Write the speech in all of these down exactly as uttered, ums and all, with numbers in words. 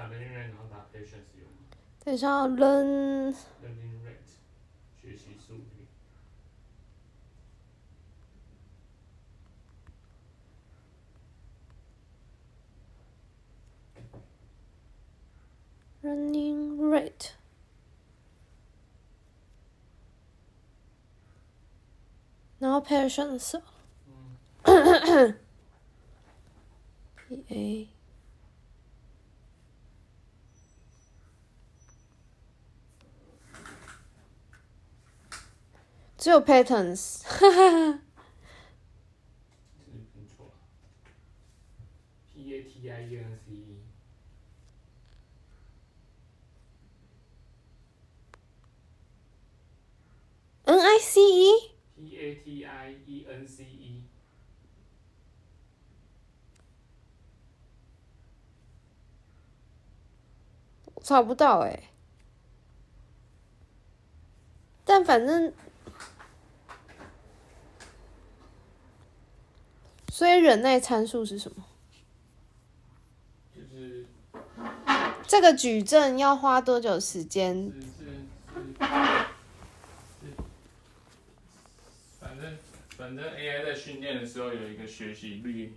打 learning rate 然后打 patience 有吗？等一下 ，learn learning rate 学习速率。Learning rate。 然后 patience， 嗯 ，P A， 只有 patterns， 哈哈哈。这是拼错了 ，P A T I E N C E。N I C E。P A T I E N C E。我查不到哎、欸，但反正，所以忍耐参数是什么？就是这个矩阵要花多久时间？反正 A I 在训练的时候有一个学习率，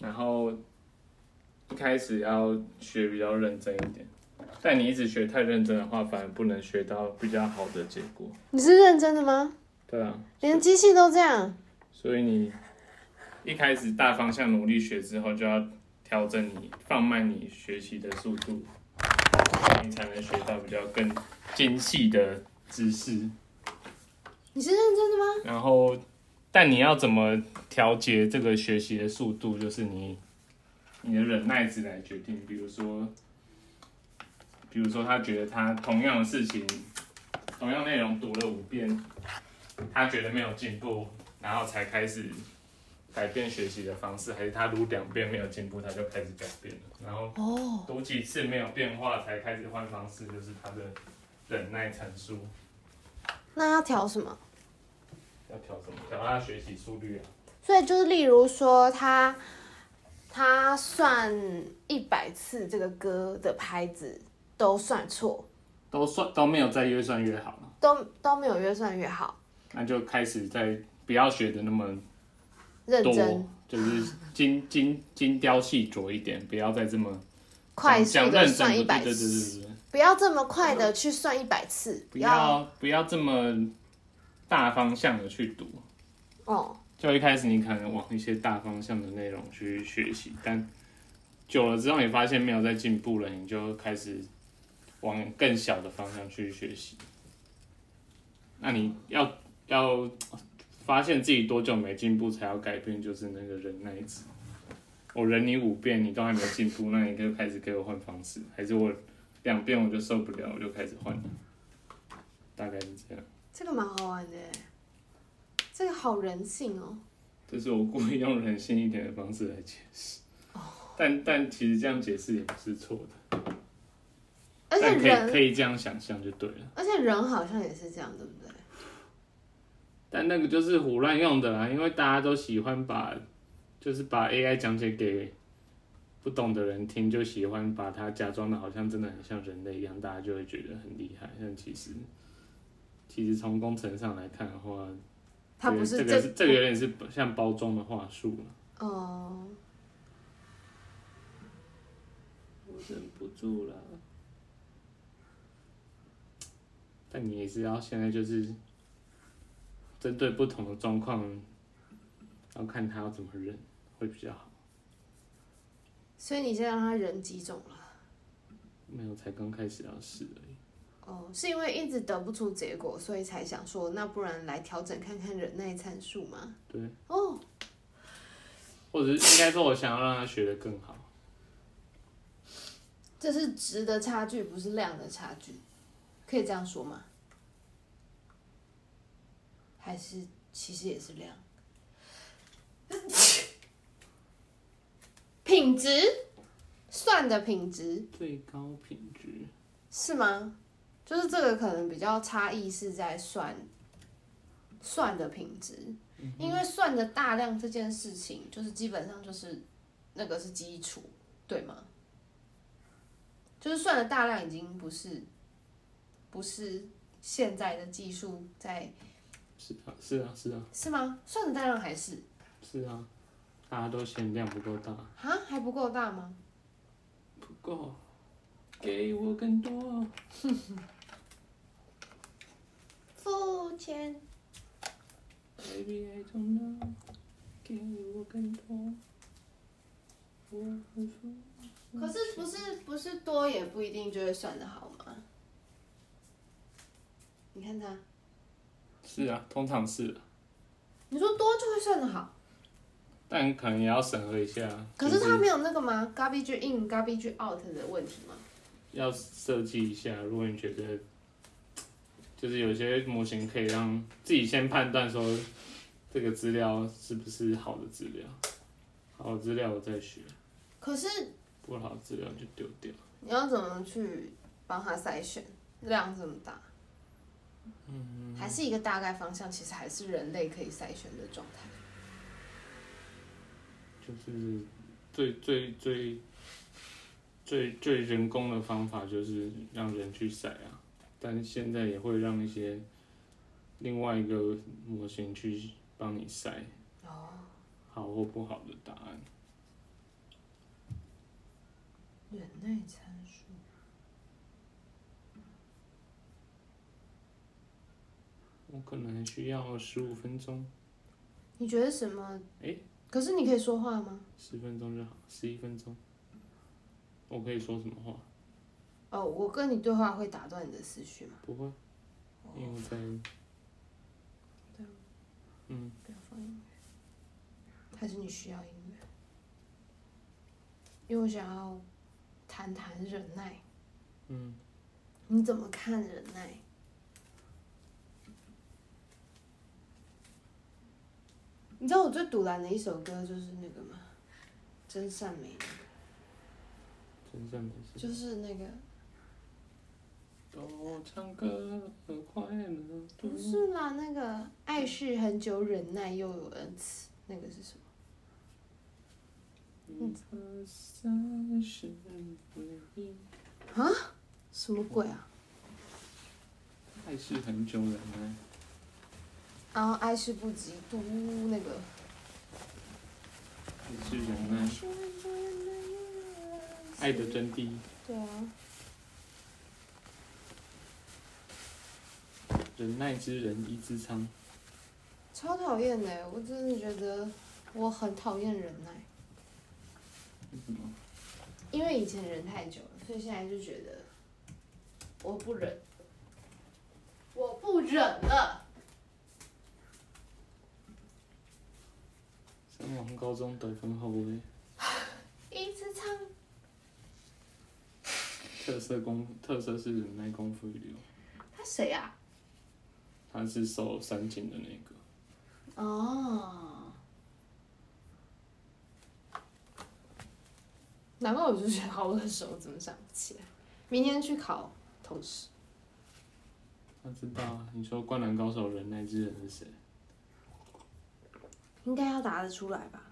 然后一开始要学比较认真一点，但你一直学太认真的话，反而不能学到比较好的结果。你是认真的吗？对啊，连机器都这样。所以你一开始大方向努力学之后，就要调整你放慢你学习的速度，你才能学到比较更精细的知识。你是认真的吗？然后，但你要怎么调节这个学习的速度，就是你你的忍耐值来决定。比如说，比如说他觉得他同样的事情，同样内容读了五遍，他觉得没有进步，然后才开始改变学习的方式，还是他读两遍没有进步，他就开始改变了，然后读几次没有变化才开始换方式，就是他的忍耐参数。那要调什么？要调什么？调他学习速率啊。所以就是，例如说他他算一百次这个歌的拍子都算错，都算都没有再越算越好了，都都没有越算越好，那就开始在不要学的那么认真，就是精精精雕细琢一点，不要再这么快速的算一百次。不要这么快的去算一百次，不要不要这么大方向的去读。哦，就一开始你可能往一些大方向的内容去学习，但久了之后你发现没有在进步了，你就开始往更小的方向去学习。那你要要发现自己多久没进步才要改变，就是那个忍耐值。我忍你五遍，你都还没进步，那你就开始给我换方式，还是我？两遍我就受不了，我就开始换了，大概是这样。这个蛮好玩的，这个好人性哦。这是我故意用人性一点的方式来解释，哦、但但其实这样解释也不是错的。而且人但可以可以这样想象就对了。而且人好像也是这样，对不对？但那个就是胡乱用的啦，因为大家都喜欢把，就是把 A I 讲解给。不懂的人听就喜欢把它假装的好像真的很像人类一样，大家就会觉得很厉害。但其实，其实从工程上来看的话，它不是这个是这个有点是像包装的话术了。哦，我忍不住了。但你也知道，现在就是针对不同的状况，要看他要怎么忍会比较好。所以你现在让他忍几种了？没有，才刚开始要试而已。哦，是因为一直得不出结果，所以才想说，那不然来调整看看忍耐参数嘛。对。哦。或者是应该说，我想要让他学得更好。这是值的差距，不是量的差距，可以这样说吗？还是其实也是量？品质算的品质最高品质是吗？就是这个可能比较差异是在算算的品质、嗯，因为算的大量这件事情，就是基本上就是那个是基础，对吗？就是算的大量已经不是不是现在的技术在。是啊是啊是啊。是吗？算的大量还是？是啊，大家都嫌量不够大。啊，还不够大吗？不够，给我更多。付钱。Baby I don't know， 给我更多。可是不是不是多也不一定就会算得好吗？你看他。是啊，通常是。你说多就会算得好，但可能也要审核一下。可是他没有那个吗 ？Garbage in, garbage out 的问题吗？要设计一下，如果你觉得，就是有些模型可以让自己先判断说，这个资料是不是好的资料，好的资料我再学。可是不好的资料就丢掉。你要怎么去帮他筛选？量这么大。嗯，还是一个大概方向，其实还是人类可以筛选的状态。就是最最最最最人工的方法，就是让人去筛啊。但现在也会让一些另外一个模型去帮你筛好或不好的答案。人类参数。我可能还需要十五分钟。你觉得什么？欸、可是你可以说话吗？十分钟就好，十一分钟。我可以说什么话？哦，我跟你对话会打断你的思绪吗？不会，因为我在。对。嗯。不要放音乐，还是你需要音乐？因为我想要谈谈忍耐。嗯。你怎么看忍耐？你知道我最堵拦的一首歌就是那个吗？真善美。真善美是。就是那个。都唱歌很快乐。不是啦，那个爱是很久忍耐又有恩慈，那个是什么？嗯。啊？什么鬼啊？爱是很久忍耐。然后爱是不嫉妒那个，爱是忍耐，爱的真谛。对啊，忍耐之人一之仓。超讨厌的，我真的觉得我很讨厌忍耐。为什么？因为以前忍太久了，所以现在就觉得我不忍，我不忍了。上完高中得分后卫，一直唱。特色功特色是忍耐功夫一流。他谁啊？他是受三井的那个。哦。难怪我就觉得好耳熟，怎么想不起来？明天去考透视。他知道啊，你说《灌篮高手》忍耐之人是谁？应该要答得出来吧？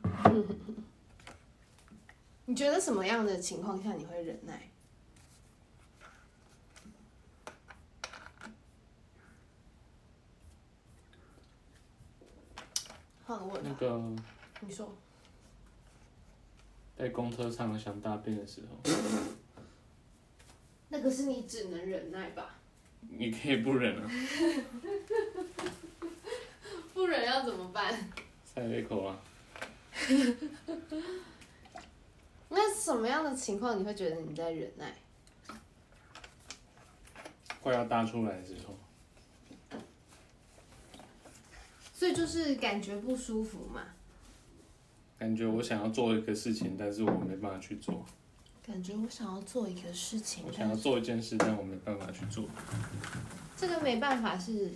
你觉得什么样的情况下你会忍耐？换个问法。那个。你说。在公车上想大便的时候。那个是你只能忍耐吧？你可以不忍啊。不忍要怎么办？塞了一口啊！那什么样的情况你会觉得你在忍耐？快要大出来的时候。所以就是感觉不舒服嘛。感觉我想要做一个事情，但是我没办法去做。感觉我想要做一个事情。我想要做一件事，但我没办法去做。这个没办法是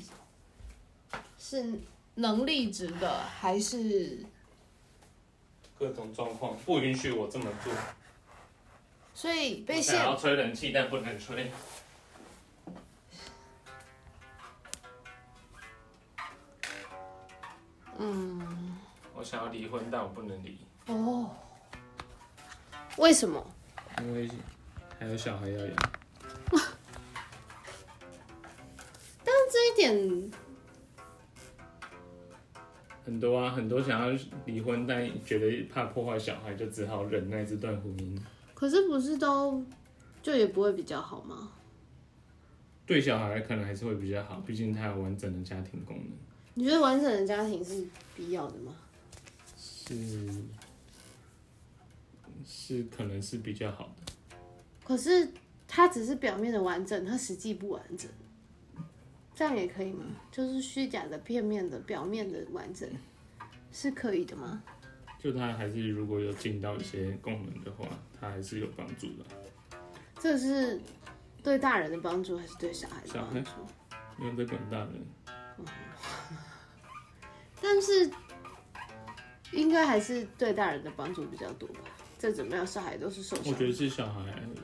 是。能力值的还是各种状况不允许我这么做，所以被限。我想要吹冷气，但不能吹。嗯。我想要离婚，但我不能离。哦。为什么？因为还有小孩要养。但这一点很多啊，很多想要离婚，但觉得怕破坏小孩，就只好忍耐这段婚姻。可是不是都就也不会比较好吗？对小孩可能还是会比较好，毕竟他有完整的家庭功能。你觉得完整的家庭是必要的吗？是，是可能是比较好的。可是他只是表面的完整，他实际不完整，这样也可以吗？就是虚假的、片面的、表面的完整，是可以的吗？就他还是如果有尽到一些功能的话，他还是有帮助的。这是对大人的帮助还是对小孩的帮助？没有在管大人。嗯、但是应该还是对大人的帮助比较多吧？这怎么样，小孩都是受伤的。我觉得是小孩，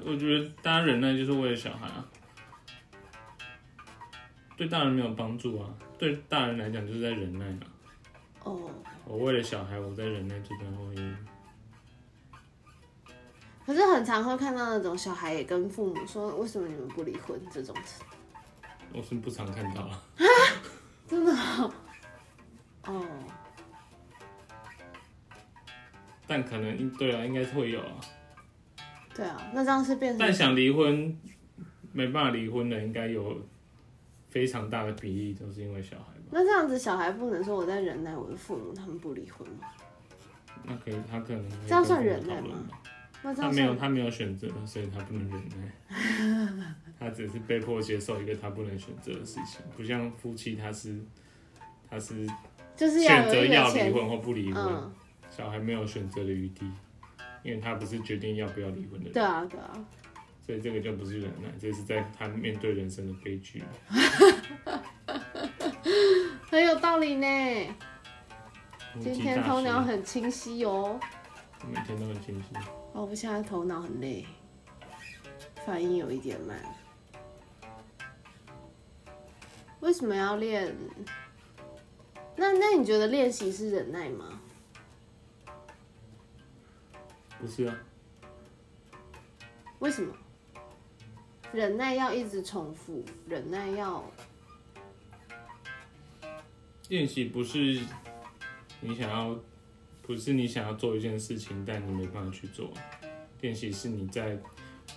我觉得大家忍耐就是为了小孩啊。对大人没有帮助啊，对大人来讲就是在忍耐嘛。哦、oh. 我为了小孩，我在忍耐这段婚姻。可是很常会看到那种小孩也跟父母说：“为什么你们不离婚？”这种事。我是不常看到啊。真的哦。哦。但可能对啊，应该会有啊。对啊，那这样是变成……但想离婚没办法离婚的，应该有。非常大的比例都是因为小孩吧。那这样子，小孩不能说我在忍耐我的父母，他们不离婚吗？那可以，他可能这样算忍耐吗？那这样他没有，他没有选择，所以他不能忍耐。他只是被迫接受一个他不能选择的事情，不像夫妻，他是他是选择要离婚或不离婚、嗯，小孩没有选择的余地，因为他不是决定要不要离婚的人。对啊，对啊。所以这个就不是忍耐，这是在他面对人生的悲剧。很有道理呢。今天头脑很清晰哦。每天都很清晰。哦，我现在头脑很累，反应有一点慢。为什么要练？那那你觉得练习是忍耐吗？不是啊。为什么？忍耐要一直重复，忍耐要练习，不是你想要，不是你想要做一件事情，但你没办法去做。练习是你在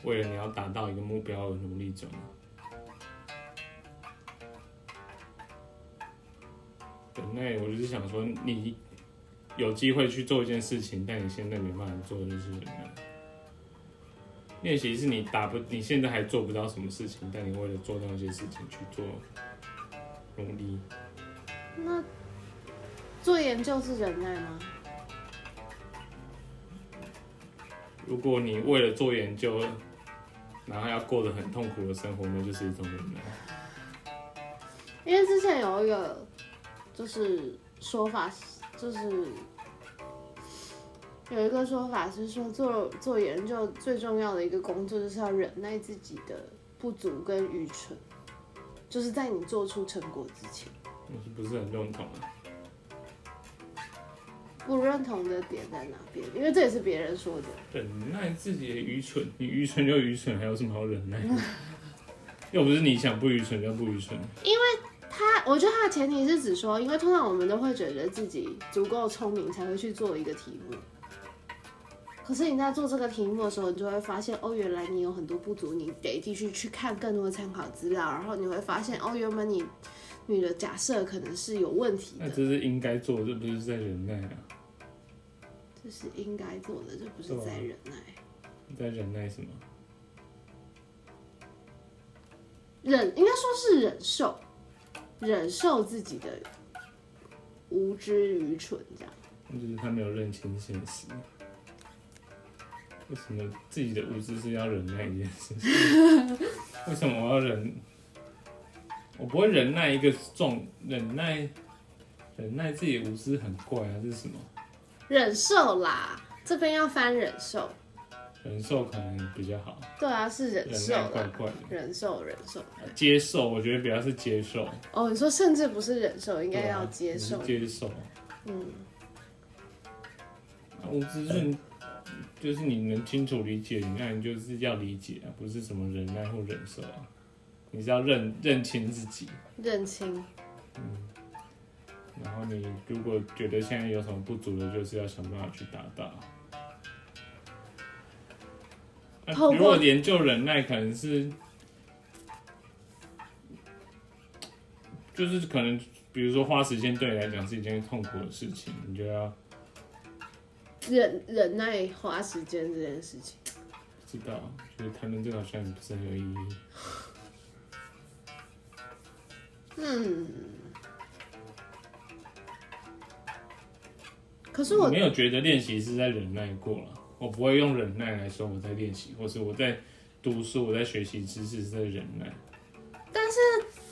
为了你要达到一个目标而努力中。忍耐，我就是想说，你有机会去做一件事情，但你现在没办法做，就是忍耐。练习是你打不，你现在还做不到什么事情，但你为了做到那些事情去做努力。那做研究是忍耐吗？如果你为了做研究，然后要过得很痛苦的生活，那就是一种忍耐。因为之前有一个就是说法，就是。有一个说法是说做，做研究最重要的一个工作就是要忍耐自己的不足跟愚蠢，就是在你做出成果之前。我是不是很认同啊？不认同的点在哪边？因为这也是别人说的。忍耐自己的愚蠢，你愚蠢就愚蠢，还有什么好忍耐的？又不是你想不愚蠢就不愚蠢。因为。他，我觉得他的前提是指说，因为通常我们都会觉得自己足够聪明才会去做一个题目，可是你在做这个题目的时候，你就会发现哦，原来你有很多不足，你得继续去看更多的参考资料，然后你会发现哦，原本你你的假设可能是有问题的。那这是应该做的，这不是在忍耐啊？这是应该做的，这不是在忍耐。你在忍耐什么？忍，应该说是忍受。忍受自己的无知愚蠢，这样。就是他没有认清现实。为什么自己的无知是要忍耐一件事情？为什么我要忍？我不会忍耐一个重忍耐，忍耐自己的无知很怪啊！这是什么？忍受啦，这边要翻忍受。忍受可能比较好。对啊，是忍受。忍耐怪怪的。忍受，忍受。接受，我觉得比较是接受。哦，你说甚至不是忍受，应该要接受。啊、接受。嗯。无知是就是你能清楚理解，你那你就是要理解啊，不是什么忍耐或忍受啊，你是要认认清自己，认清。嗯，然后你如果觉得现在有什么不足的，就是要想办法去达到。啊、如果研究忍耐，可能是，就是可能，比如说花时间对你来讲是一件痛苦的事情，你就要忍忍耐花时间这件事情。不知道，觉得他们这个好像也不是很有意义。嗯，可是我没有觉得练习是在忍耐过了。我不会用忍耐来说我在练习，或是我在读书，我在学习知识是在忍耐。但是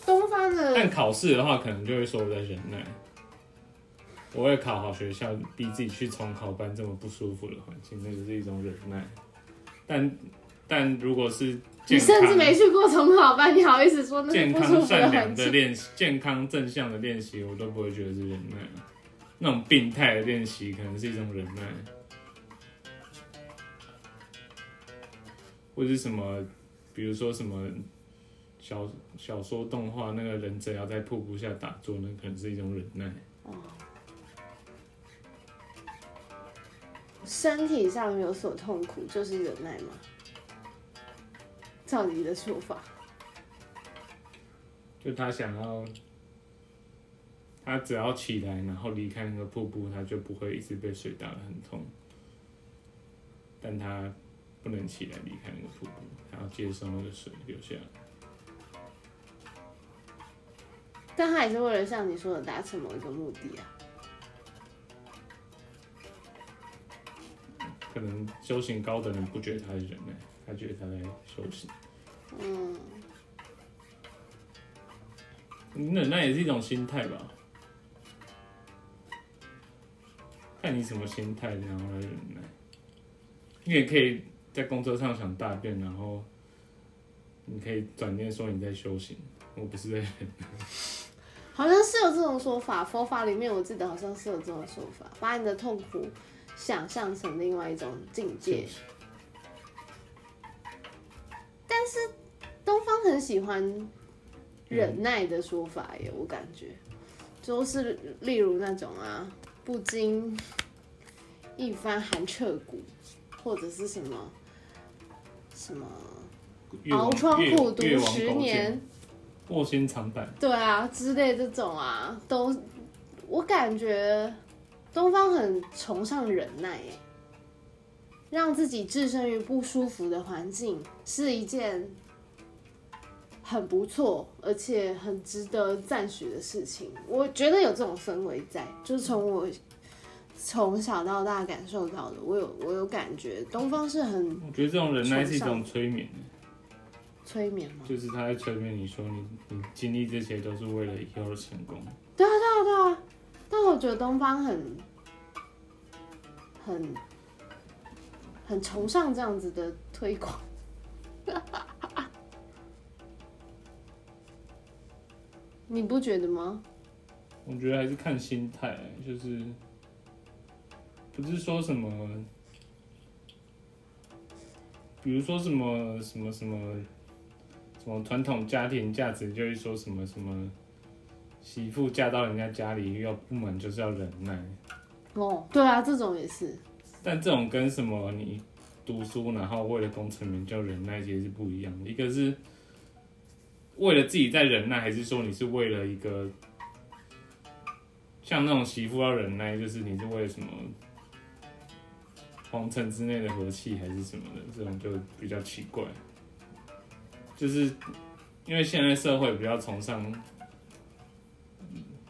东方的，但考试的话，可能就会说我在忍耐。我会考好学校，逼自己去重考班这么不舒服的环境，那就是一种忍耐。但但如果是你甚至没去过重考班，你好意思说那是不舒服的环境？健康正向的练习，我都不会觉得是忍耐。那种病态的练习，可能是一种忍耐。或是什么，比如说什么 小, 小说动画，那个忍者要在瀑布下打坐，那可能是一种忍耐。哦，身体上有所痛苦就是忍耐吗？照你的说法，就他想要，他只要起来，然后离开那个瀑布，他就不会一直被水打得很痛，但他不能起来离开那个瀑布，他要接受那个水流下来。但他也是为了像你说的达成某一个目的啊。可能修行高的人不觉得他是人类，他觉得他在修行。嗯。忍耐也是一种心态吧？看你什么心态，然后来忍耐。你也可以在公车上想大便，然后你可以转念说你在修行，我不是在忍耐。好像是有这种说法，佛法里面我记得好像是有这种说法，把你的痛苦想象成另外一种境界。但是东方很喜欢忍耐的说法耶，我感觉就是例如那种啊，不经一番寒彻骨。或者是什么什么熬窗苦读十年，卧薪尝胆，对啊之类这种啊，都我感觉东方很崇尚忍耐耶，让自己置身于不舒服的环境是一件很不错而且很值得赞许的事情。我觉得有这种氛围在，就是从我从小到大感受到的，我有我有感觉，东方是很，我觉得这种忍耐是一种催眠，催眠吗？就是他在催眠你说你你经历这些都是为了以后的成功。对啊对啊对啊，但我觉得东方很很很崇尚这样子的推广。你不觉得吗？我觉得还是看心态、欸，就是。不是说什么，比如说什么什么什么什么传统家庭价值，就是说什么什么媳妇嫁到人家家里要不满就是要忍耐。哦，对啊，这种也是。但这种跟什么你读书然后为了功成名就忍耐其实是不一样的，一个是为了自己在忍耐，还是说你是为了一个像那种媳妇要忍耐，就是你是为了什么？皇城之内的和气还是什么的，这种就比较奇怪。就是因为现在社会比较崇尚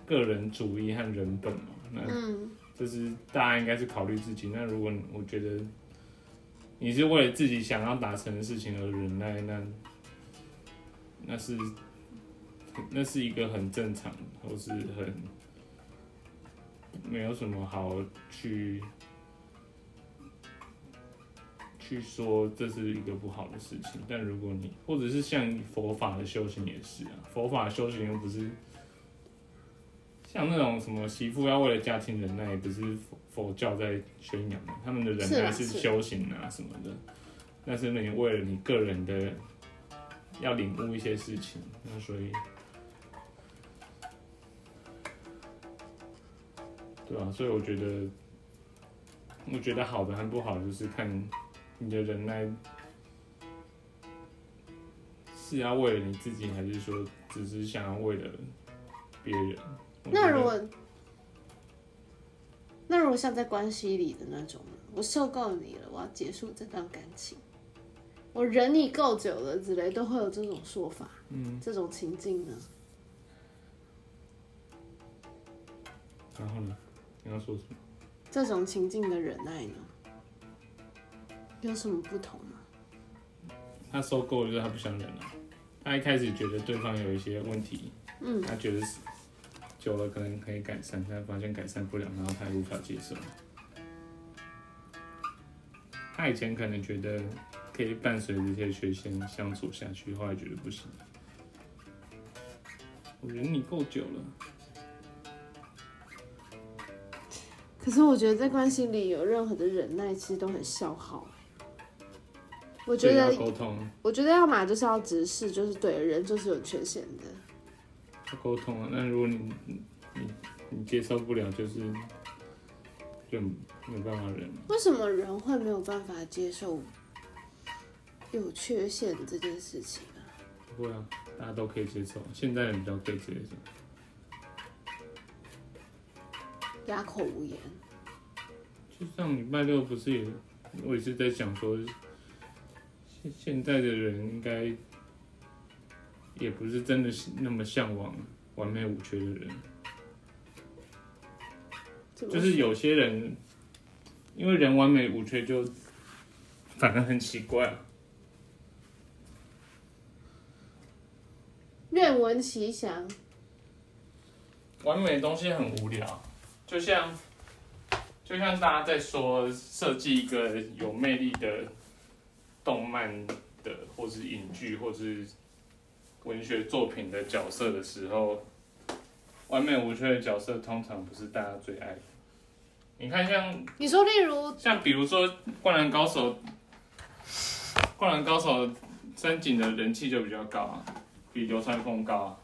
个人主义和人本嘛，那就是大家应该是考虑自己。那如果我觉得你是为了自己想要达成的事情而忍耐，那那是那是一个很正常，或是很没有什么好去。去说这是一个不好的事情，但如果你或者是像佛法的修行也是啊，佛法的修行又不是像那种什么媳妇要为了家庭忍耐，也不是佛教在宣扬的，他们的人还是修行啊什么的，但是你为了你个人的要领悟一些事情，那所以，对啊，所以我觉得，我觉得好的和不好的就是看你的忍耐是要为了你自己，还是说只是想要为了别人？那如果那如果像在关系里的那种，我受够你了，我要结束这段感情，我忍你够久了之类，都会有这种说法。嗯，这种情境呢？然后呢？你要说什么？这种情境的忍耐呢，有什么不同吗？他受够了，就是他不想忍了、啊。他一开始觉得对方有一些问题，嗯，他觉得久了可能可以改善，但发现改善不了，然后他也无法接受。他以前可能觉得可以伴随这些缺陷相处下去，后来觉得不行。我忍你够久了。可是我觉得在关系里有任何的忍耐，其实都很消耗。我觉得，我觉得要嘛就是要直视，就是对人就是有缺陷的。要沟通啊，那如果你你你接受不了，就是就没办法忍。为什么人会没有办法接受有缺陷这件事情啊？不会啊，大家都可以接受，现在人比较可以接受。哑口无言。就上礼拜六不是也，我也是在想说。现在的人应该也不是真的那么向往完美无缺的人，就是有些人因为人完美无缺就反而很奇怪、啊。愿闻其详。完美的东西很无聊，就像就像大家在说设计一个有魅力的。动漫的，或是影剧，或是文学作品的角色的时候，完美无缺的角色通常不是大家最爱的。你看像，像你说，例如像比如说《灌篮高手》，《灌篮高手》三井的人气就比较高啊，比流川枫高啊，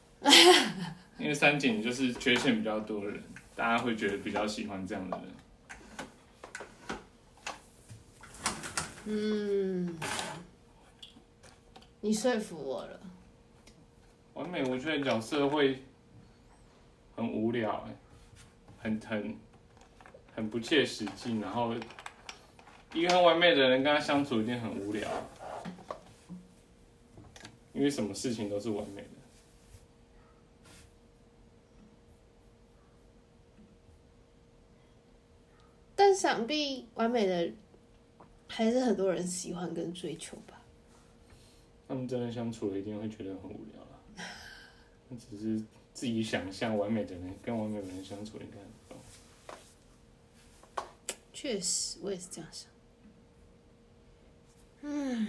因为三井就是缺陷比较多的人，大家会觉得比较喜欢这样的人。嗯，你说服我了。完美无缺的角色会很无聊、欸，很很很不切实际。然后，一个很完美的人跟他相处一定很无聊，因为什么事情都是完美的。但想必完美的。还是很多人喜欢跟追求吧。他们真的相处了，一定会觉得很无聊啦。只是自己想象完美的人跟完美的人相处应该很棒。确实，我也是这样想。嗯。